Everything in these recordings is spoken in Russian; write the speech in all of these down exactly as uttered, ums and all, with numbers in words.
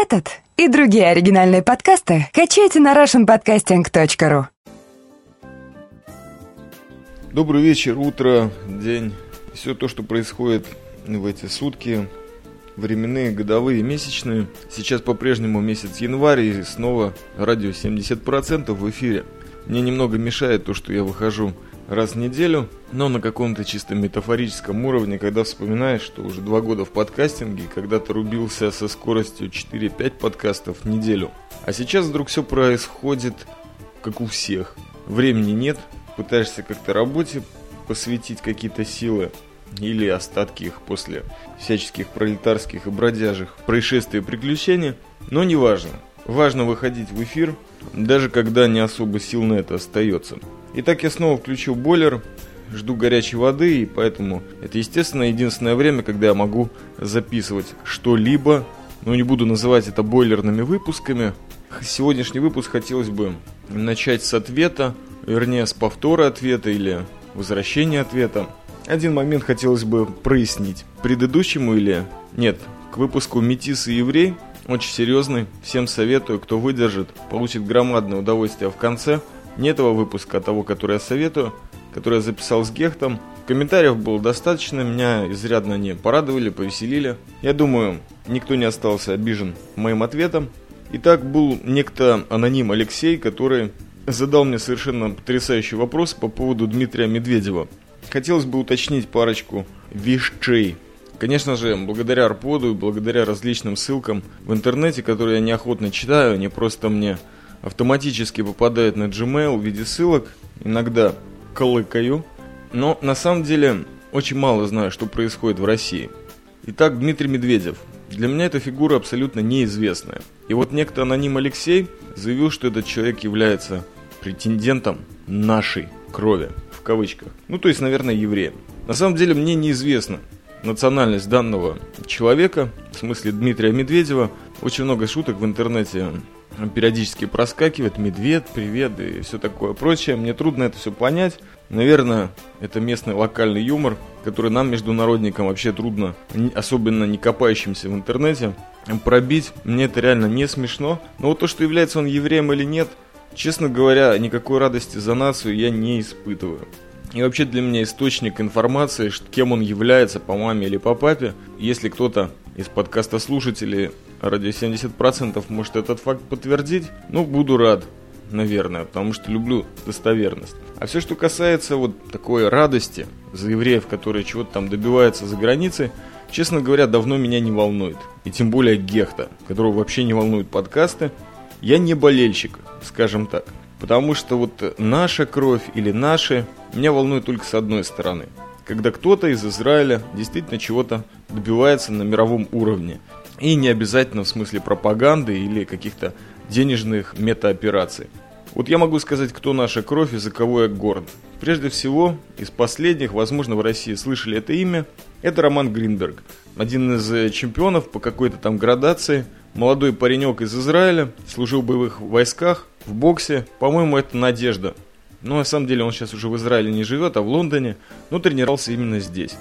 Этот и другие оригинальные подкасты качайте на russian podcasting точка ру. Добрый вечер, утро, день. Все то, что происходит в эти сутки, временные, годовые, месячные. Сейчас по-прежнему месяц январь, и снова радио семьдесят процентов в эфире. Мне немного мешает то, что я выхожу раз в неделю, но на каком-то чисто метафорическом уровне, когда вспоминаешь, что уже два года в подкастинге, когда-то рубился со скоростью четыре-пять подкастов в неделю. А сейчас вдруг все происходит, как у всех. Времени нет, пытаешься как-то работе посвятить какие-то силы, или остатки их после всяческих пролетарских и бродяжих происшествий и приключений, но не важно. Важно выходить в эфир, даже когда не особо сил на это остается. Итак, я снова включил бойлер, жду горячей воды, и поэтому это, естественно, единственное время, когда я могу записывать что-либо, но не буду называть это бойлерными выпусками. Сегодняшний выпуск хотелось бы начать с ответа, вернее, с повтора ответа или возвращения ответа. Один момент хотелось бы прояснить. Предыдущему или нет, к выпуску «Метис и еврей», очень серьезный, всем советую, кто выдержит, получит громадное удовольствие в конце. Не этого выпуска, а того, который я советую, который я записал с Гехтом. Комментариев было достаточно, меня изрядно они порадовали, повеселили. Я думаю, никто не остался обижен моим ответом. Итак, был некто аноним Алексей, который задал мне совершенно потрясающий вопрос по поводу Дмитрия Медведева. Хотелось бы уточнить парочку вещей. Конечно же, благодаря Арподу и благодаря различным ссылкам в интернете, которые я неохотно читаю, они просто мне автоматически попадают на Gmail в виде ссылок, иногда клыкаю, но на самом деле очень мало знаю, что происходит в России. Итак, Дмитрий Медведев. Для меня эта фигура абсолютно неизвестная. И вот некто аноним Алексей заявил, что этот человек является претендентом нашей крови. В кавычках. Ну, то есть, наверное, евреем. На самом деле, мне неизвестна национальность данного человека, в смысле Дмитрия Медведева. Очень много шуток в интернете периодически проскакивает. Медведь, привет и все такое прочее. Мне трудно это все понять. Наверное, это местный локальный юмор, который нам, международникам, вообще трудно, особенно не копающимся в интернете, пробить. Мне это реально не смешно. Но вот то, что является он евреем или нет, честно говоря, никакой радости за нацию я не испытываю. И вообще для меня источник информации, кем он является, по маме или по папе, если кто-то из подкаста слушателей «Радио семьдесят процентов» может этот факт подтвердить, ну, буду рад, наверное, потому что люблю достоверность. А все, что касается вот такой радости за евреев, которые чего-то там добиваются за границей, честно говоря, давно меня не волнует. И тем более Гехта, которого вообще не волнуют подкасты. Я не болельщик, скажем так, потому что вот наша кровь или наши меня волнует только с одной стороны. Когда кто-то из Израиля действительно чего-то добивается на мировом уровне. И не обязательно в смысле пропаганды или каких-то денежных метаопераций. Вот я могу сказать, кто наша кровь и за кого я горд. Прежде всего, из последних, возможно, в России слышали это имя, это Роман Гринберг. Один из чемпионов по какой-то там градации. Молодой паренек из Израиля, служил в боевых войсках, в боксе. По-моему, это надежда. Но на самом деле он сейчас уже в Израиле не живет, а в Лондоне. Но тренировался именно здесь.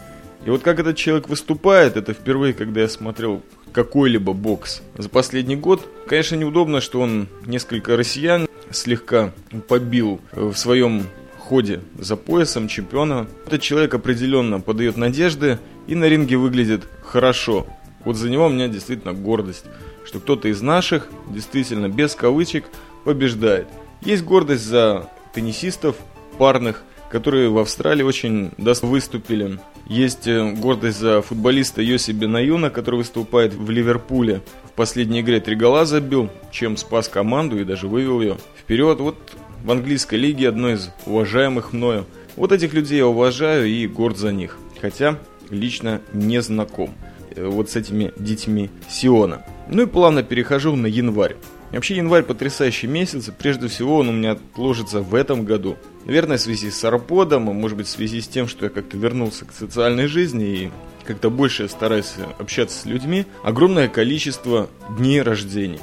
И вот как этот человек выступает, это впервые, когда я смотрел какой-либо бокс за последний год. Конечно, неудобно, что он несколько россиян слегка побил в своем ходе за поясом чемпиона. Этот человек определенно подает надежды и на ринге выглядит хорошо. Вот за него у меня действительно гордость, что кто-то из наших, действительно, без кавычек, побеждает. Есть гордость за теннисистов парных, которые в Австралии очень достойно выступили. Есть гордость за футболиста Йоси Бенаюна, который выступает в Ливерпуле. В последней игре три гола забил, чем спас команду и даже вывел ее вперед. Вот в английской лиге одной из уважаемых мною. Вот этих людей я уважаю и горд за них, хотя лично не знаком вот с этими детьми Сиона. Ну и плавно перехожу на январь. Вообще январь потрясающий месяц, и прежде всего он у меня отложится в этом году. Наверное, в связи с Арподом, а может быть в связи с тем, что я как-то вернулся к социальной жизни и как-то больше я стараюсь общаться с людьми. Огромное количество дней рождения.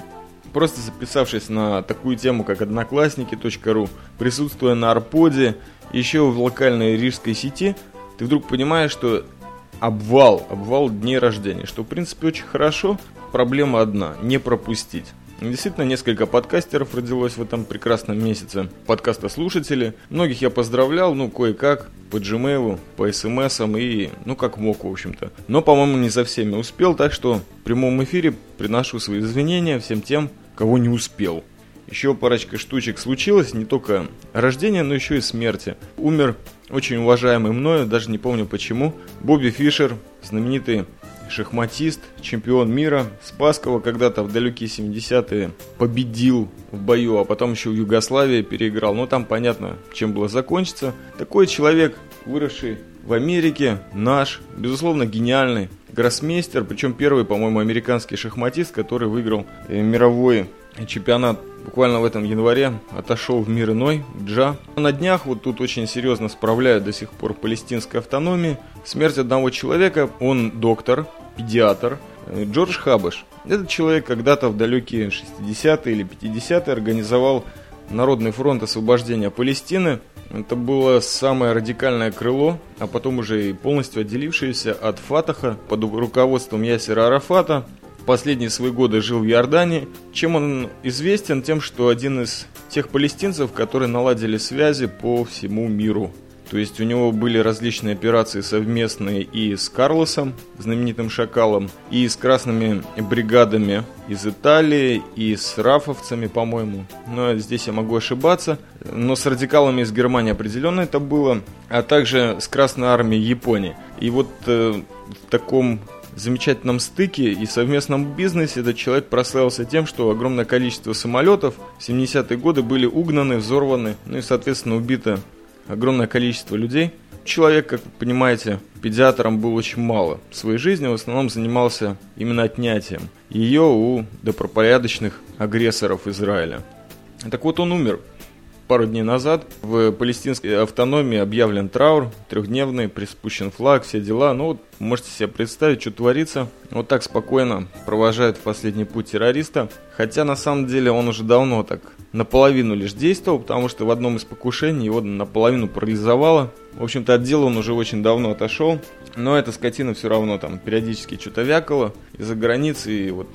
Просто записавшись на такую тему, как одноклассники точка ру, присутствуя на Арподе, еще в локальной рижской сети, ты вдруг понимаешь, что обвал, обвал дней рождения, что в принципе очень хорошо. проблема одна – не пропустить. Действительно, несколько подкастеров родилось в этом прекрасном месяце. Подкастослушатели. Многих я поздравлял, ну, кое-как, по Gmail, по эс эм эс-ам и, ну, как мог, в общем-то. Но, по-моему, не за всеми успел, так что в прямом эфире приношу свои извинения всем тем, кого не успел. Еще парочка штучек случилось, не только рождения, но еще и смерти. Умер очень уважаемый мною, даже не помню почему, Бобби Фишер, знаменитый шахматист, чемпион мира. Спасского когда-то в далекие семидесятые победил в бою, а потом еще в Югославии переиграл. Но там понятно, чем было закончиться. Такой человек, выросший в Америке, наш, безусловно, гениальный гроссмейстер. Причем первый, по-моему, американский шахматист, который выиграл мировой чемпионат. Буквально в этом январе отошел в мир иной, джа. На днях вот тут очень серьезно справляют до сих пор палестинской автономии. Смерть одного человека, он доктор, педиатр, Джордж Хабаш. Этот человек когда-то в далекие шестидесятые или пятидесятые организовал Народный фронт освобождения Палестины. Это было самое радикальное крыло, а потом уже и полностью отделившееся от Фатаха под руководством Ясера Арафата. Последние свои годы жил в Иордании. Чем он известен? Тем, что один из тех палестинцев, которые наладили связи по всему миру. То есть у него были различные операции совместные и с Карлосом, знаменитым шакалом, и с красными бригадами из Италии, и с рафовцами, по-моему. Но здесь я могу ошибаться. Но с радикалами из Германии определенно это было. А также с Красной армией Японии. И вот э, в таком... В замечательном стыке и совместном бизнесе этот человек прославился тем, что огромное количество самолетов в семидесятые годы были угнаны, взорваны, ну и, соответственно, убито огромное количество людей. Человек, как вы понимаете, педиатром был очень мало. В своей жизни в основном занимался именно отнятием ее у добропорядочных агрессоров Израиля. Так вот, он умер. Пару дней назад в палестинской автономии объявлен траур, трехдневный, приспущен флаг, все дела. Ну вот, можете себе представить, что творится. Вот так спокойно провожают в последний путь террориста. Хотя на самом деле он уже давно так наполовину лишь действовал, потому что в одном из покушений его наполовину парализовало. В общем-то, от дела он уже очень давно отошел. Но эта скотина все равно там периодически что-то вякала из-за границы и вот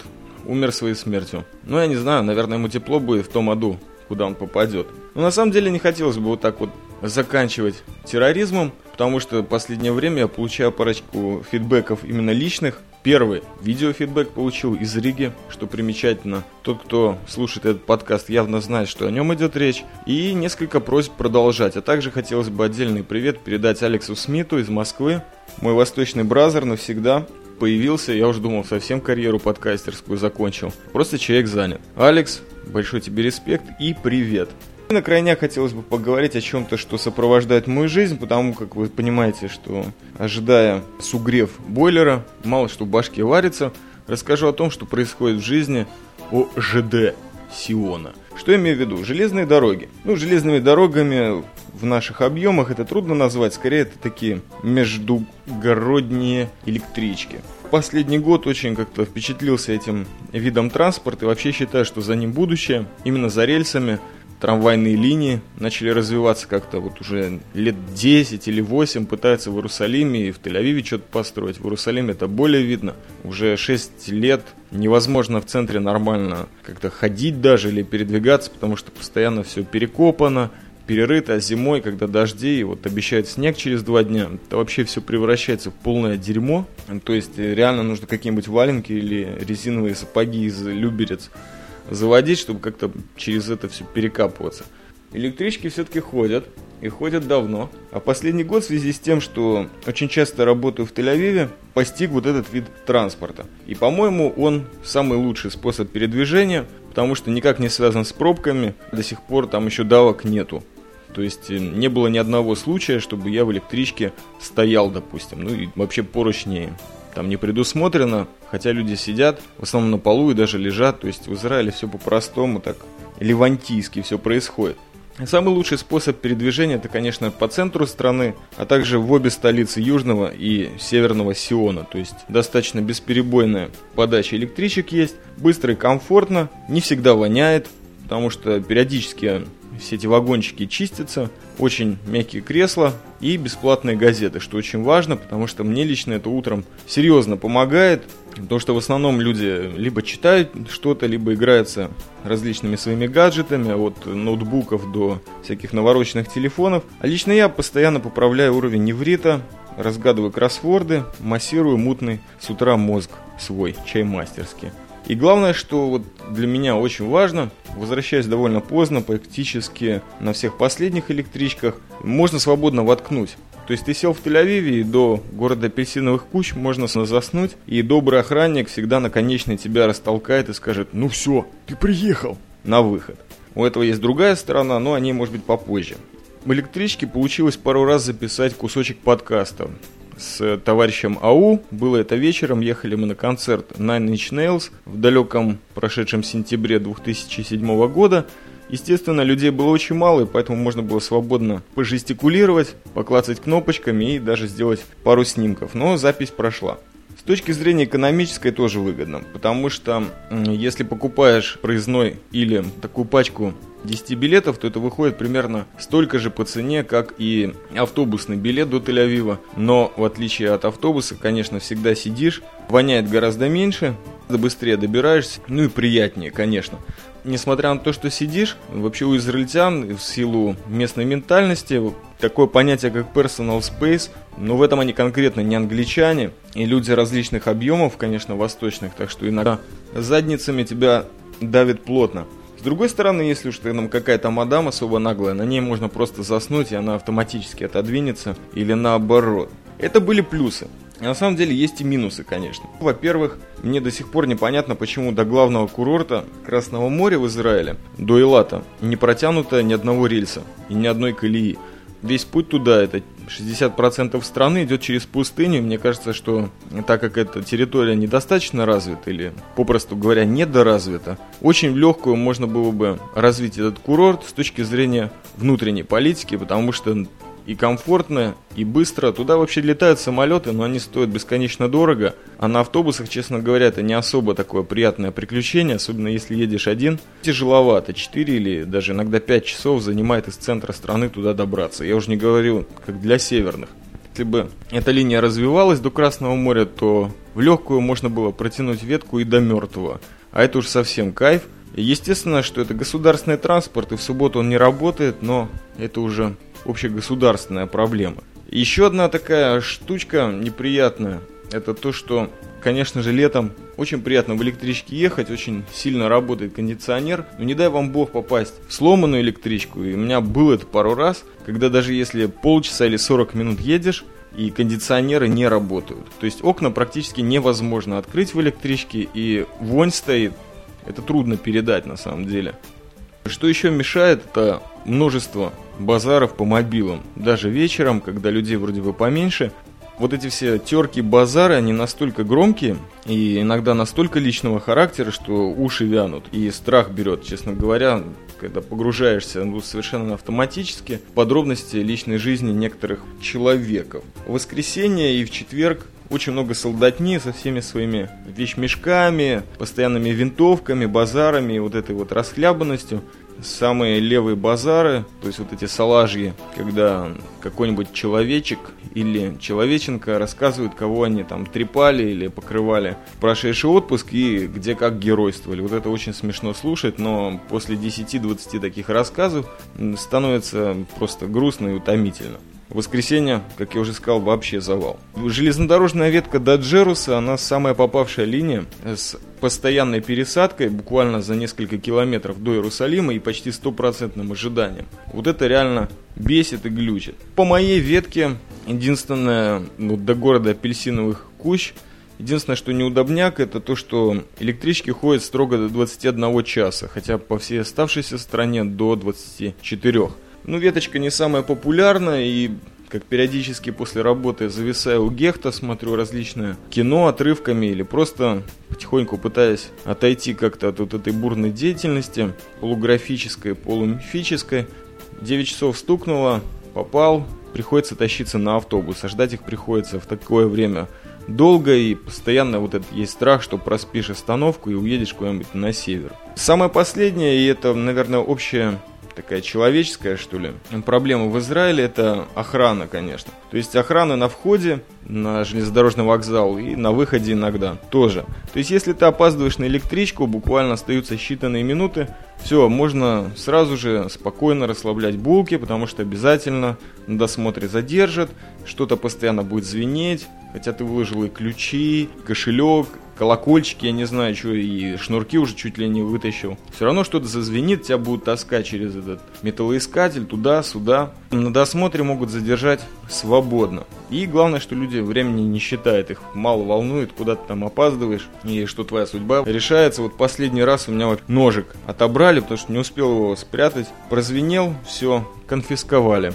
умер своей смертью. Ну я не знаю, наверное, ему тепло будет в том аду, куда он попадет. Но на самом деле не хотелось бы вот так вот заканчивать терроризмом, потому что в последнее время я получаю парочку фидбэков именно личных. Первый видеофидбэк получил из Риги, что примечательно. Тот, кто слушает этот подкаст, явно знает, что о нем идет речь. И несколько просьб продолжать. А также хотелось бы отдельный привет передать Алексу Смиту из Москвы. Мой восточный бразер навсегда появился. Я уже думал, совсем карьеру подкастерскую закончил. Просто человек занят. Алекс, большой тебе респект и привет. И на крайняк хотелось бы поговорить о чем-то, что сопровождает мою жизнь, потому как вы понимаете, что, ожидая сугрев бойлера, мало что в башке варится. Расскажу о том, что происходит в жизни о жэ дэ Сиона. Что я имею в виду? Железные дороги. Ну, железными дорогами в наших объемах это трудно назвать, скорее это такие междугородние электрички. Последний год очень как-то впечатлился этим видом транспорта и вообще считаю, что за ним будущее. Именно за рельсами трамвайные линии начали развиваться как-то вот уже лет десять или восемь. Пытаются в Иерусалиме и в Тель-Авиве что-то построить. В Иерусалиме это более видно. Уже шесть лет невозможно в центре нормально как-то ходить даже или передвигаться, потому что постоянно все перекопано, перерыто. А зимой, когда дожди и вот обещают снег через два дня, то вообще все превращается в полное дерьмо. То есть реально нужно какие-нибудь валенки или резиновые сапоги из люберец заводить, чтобы как-то через это все перекапываться. Электрички все-таки ходят, и ходят давно. А последний год в связи с тем, что очень часто работаю в Тель-Авиве, постиг вот этот вид транспорта. И, по-моему, он самый лучший способ передвижения, потому что никак не связан с пробками, до сих пор там еще давок нету. То есть не было ни одного случая, чтобы я в электричке стоял, допустим, ну и вообще поручнее там не предусмотрено, хотя люди сидят в основном на полу и даже лежат. То есть в Израиле все по-простому, так левантийски все происходит. Самый лучший способ передвижения это, конечно, по центру страны, а также в обе столицы Южного и Северного Сиона. То есть достаточно бесперебойная подача электричек есть, быстро и комфортно, не всегда воняет, потому что периодически все эти вагончики чистятся, очень мягкие кресла и бесплатные газеты, что очень важно, потому что мне лично это утром серьезно помогает, потому что в основном люди либо читают что-то, либо играются различными своими гаджетами, от ноутбуков до всяких навороченных телефонов. А лично я постоянно поправляю уровень неврита, разгадываю кроссворды, массирую мутный с утра мозг свой, чай мастерский. И главное, что вот для меня очень важно, возвращаясь довольно поздно, практически на всех последних электричках, можно свободно воткнуть. То есть ты сел в Тель-Авиве, и до города апельсиновых куч можно заснуть, и добрый охранник всегда наконечно тебя растолкает и скажет: «Ну все, ты приехал!» на выход. У этого есть другая сторона, но о ней, может быть, попозже. В электричке получилось пару раз записать кусочек подкаста с товарищем АУ. Было это вечером, ехали мы на концерт Nine Inch Nails в далеком прошедшем сентябре две тысячи седьмого года. Естественно, людей было очень мало, и поэтому можно было свободно пожестикулировать, поклацать кнопочками и даже сделать пару снимков, но запись прошла. С точки зрения экономической тоже выгодно, потому что если покупаешь проездной или такую пачку десять билетов, то это выходит примерно столько же по цене, как и автобусный билет до Тель-Авива. Но в отличие от автобуса, конечно, всегда сидишь, воняет гораздо меньше, быстрее добираешься, ну и приятнее, конечно. Несмотря на то, что сидишь, вообще у израильтян в силу местной ментальности такое понятие, как personal space, но в этом они конкретно не англичане, и люди различных объемов, конечно, восточных, так что иногда задницами тебя давит плотно. С другой стороны, если уж ты там какая-то мадам особо наглая, на ней можно просто заснуть, и она автоматически отодвинется, или наоборот. Это были плюсы. И на самом деле есть и минусы, конечно. Во-первых, мне до сих пор непонятно, почему до главного курорта Красного моря в Израиле, до Эйлата, не протянуто ни одного рельса и ни одной колеи. Весь путь туда, это шестьдесят процентов страны, идет через пустыню. Мне кажется, что так как эта территория недостаточно развита, или, попросту говоря, недоразвита, очень легкую можно было бы развить этот курорт с точки зрения внутренней политики, потому что и комфортно, и быстро. Туда вообще летают самолеты, но они стоят бесконечно дорого. А на автобусах, честно говоря, это не особо такое приятное приключение, особенно если едешь один. Тяжеловато, четыре или даже иногда пять часов занимает из центра страны туда добраться. Я уже не говорю, как для северных. Если бы эта линия развивалась до Красного моря, то в легкую можно было протянуть ветку и до Мертвого. А это уж совсем кайф. Естественно, что это государственный транспорт, и в субботу он не работает, но это уже общегосударственная проблема. Еще одна такая штучка неприятная, это то, что, конечно же, летом очень приятно в электричке ехать, очень сильно работает кондиционер, но не дай вам бог попасть в сломанную электричку, и у меня было это пару раз, когда даже если полчаса или сорок минут едешь, и кондиционеры не работают, то есть окна практически невозможно открыть в электричке, и вонь стоит, это трудно передать на самом деле. Что еще мешает, это множество базаров по мобилам. Даже вечером, когда людей вроде бы поменьше, вот эти все терки, базары, они настолько громкие и иногда настолько личного характера, что уши вянут и страх берет, честно говоря, когда погружаешься, ну, совершенно автоматически в подробности личной жизни некоторых человеков. В воскресенье и в четверг очень много солдатни со всеми своими вещмешками, постоянными винтовками, базарами и вот этой вот расхлябанностью. Самые левые базары, то есть вот эти салажьи, когда какой-нибудь человечек или человеченка рассказывают, кого они там трепали или покрывали в прошедший отпуск и где как геройствовали. Вот это очень смешно слушать, но после десяти-двадцати таких рассказов становится просто грустно и утомительно. В воскресенье, как я уже сказал, вообще завал. Железнодорожная ветка до Джеруса, она самая попавшая линия с постоянной пересадкой, буквально за несколько километров до Иерусалима и почти стопроцентным ожиданием. Вот это реально бесит и глючит. По моей ветке, единственное, ну, до города апельсиновых кущ, единственное, что неудобняк, это то, что электрички ходят строго до двадцати одного часа, хотя по всей оставшейся стране до двадцати четырёх. Ну, веточка не самая популярная, и как периодически после работы зависаю у Гехта, смотрю различное кино отрывками или просто потихоньку пытаясь отойти как-то от вот этой бурной деятельности, полуграфической, полумифической. девять часов стукнуло, попал, приходится тащиться на автобус, а ждать их приходится в такое время долго, и постоянно вот этот есть страх, что проспишь остановку и уедешь куда-нибудь на север. Самое последнее, и это, наверное, общее такая человеческая, что ли. Проблема в Израиле — это охрана, конечно. То есть охрана на входе на железнодорожный вокзал и на выходе иногда тоже. То есть если ты опаздываешь на электричку, буквально остаются считанные минуты, все, можно сразу же спокойно расслаблять булки, потому что обязательно на досмотре задержат, что-то постоянно будет звенеть, хотя ты выложил и ключи, кошелек, колокольчики, я не знаю, что, и шнурки уже чуть ли не вытащил. Все равно что-то зазвенит, тебя будут таскать через этот металлоискатель туда-сюда. На досмотре могут задержать свободно. И главное, что люди времени не считают, их мало волнует, куда ты там опаздываешь и что твоя судьба решается. Вот последний раз у меня вот ножик отобрали, потому что не успел его спрятать. Прозвенел, все, конфисковали.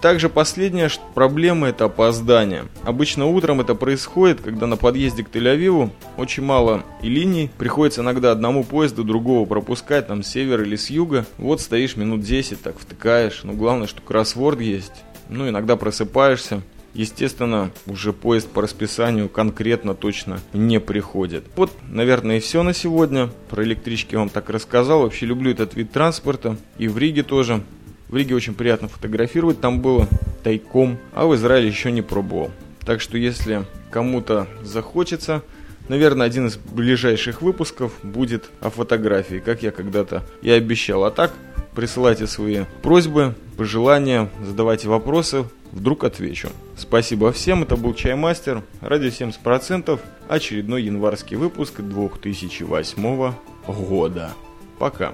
Также последняя проблема — это опоздание. Обычно утром это происходит, когда на подъезде к Тель-Авиву очень мало и линий. Приходится иногда одному поезду другого пропускать, там с севера или с юга. Вот стоишь минут десять, так втыкаешь. Ну, главное, что кроссворд есть. Ну, иногда просыпаешься. Естественно, уже поезд по расписанию конкретно точно не приходит. Вот, наверное, и все на сегодня. Про электрички я вам так рассказал. Вообще люблю этот вид транспорта. И в Риге тоже. В Риге очень приятно фотографировать, там было тайком, а в Израиле еще не пробовал. Так что если кому-то захочется, наверное, один из ближайших выпусков будет о фотографии, как я когда-то и обещал. А так, присылайте свои просьбы, пожелания, задавайте вопросы, вдруг отвечу. Спасибо всем, это был Чаймастер, Радио семьдесят процентов, очередной январский выпуск две тысячи восьмого года. Пока.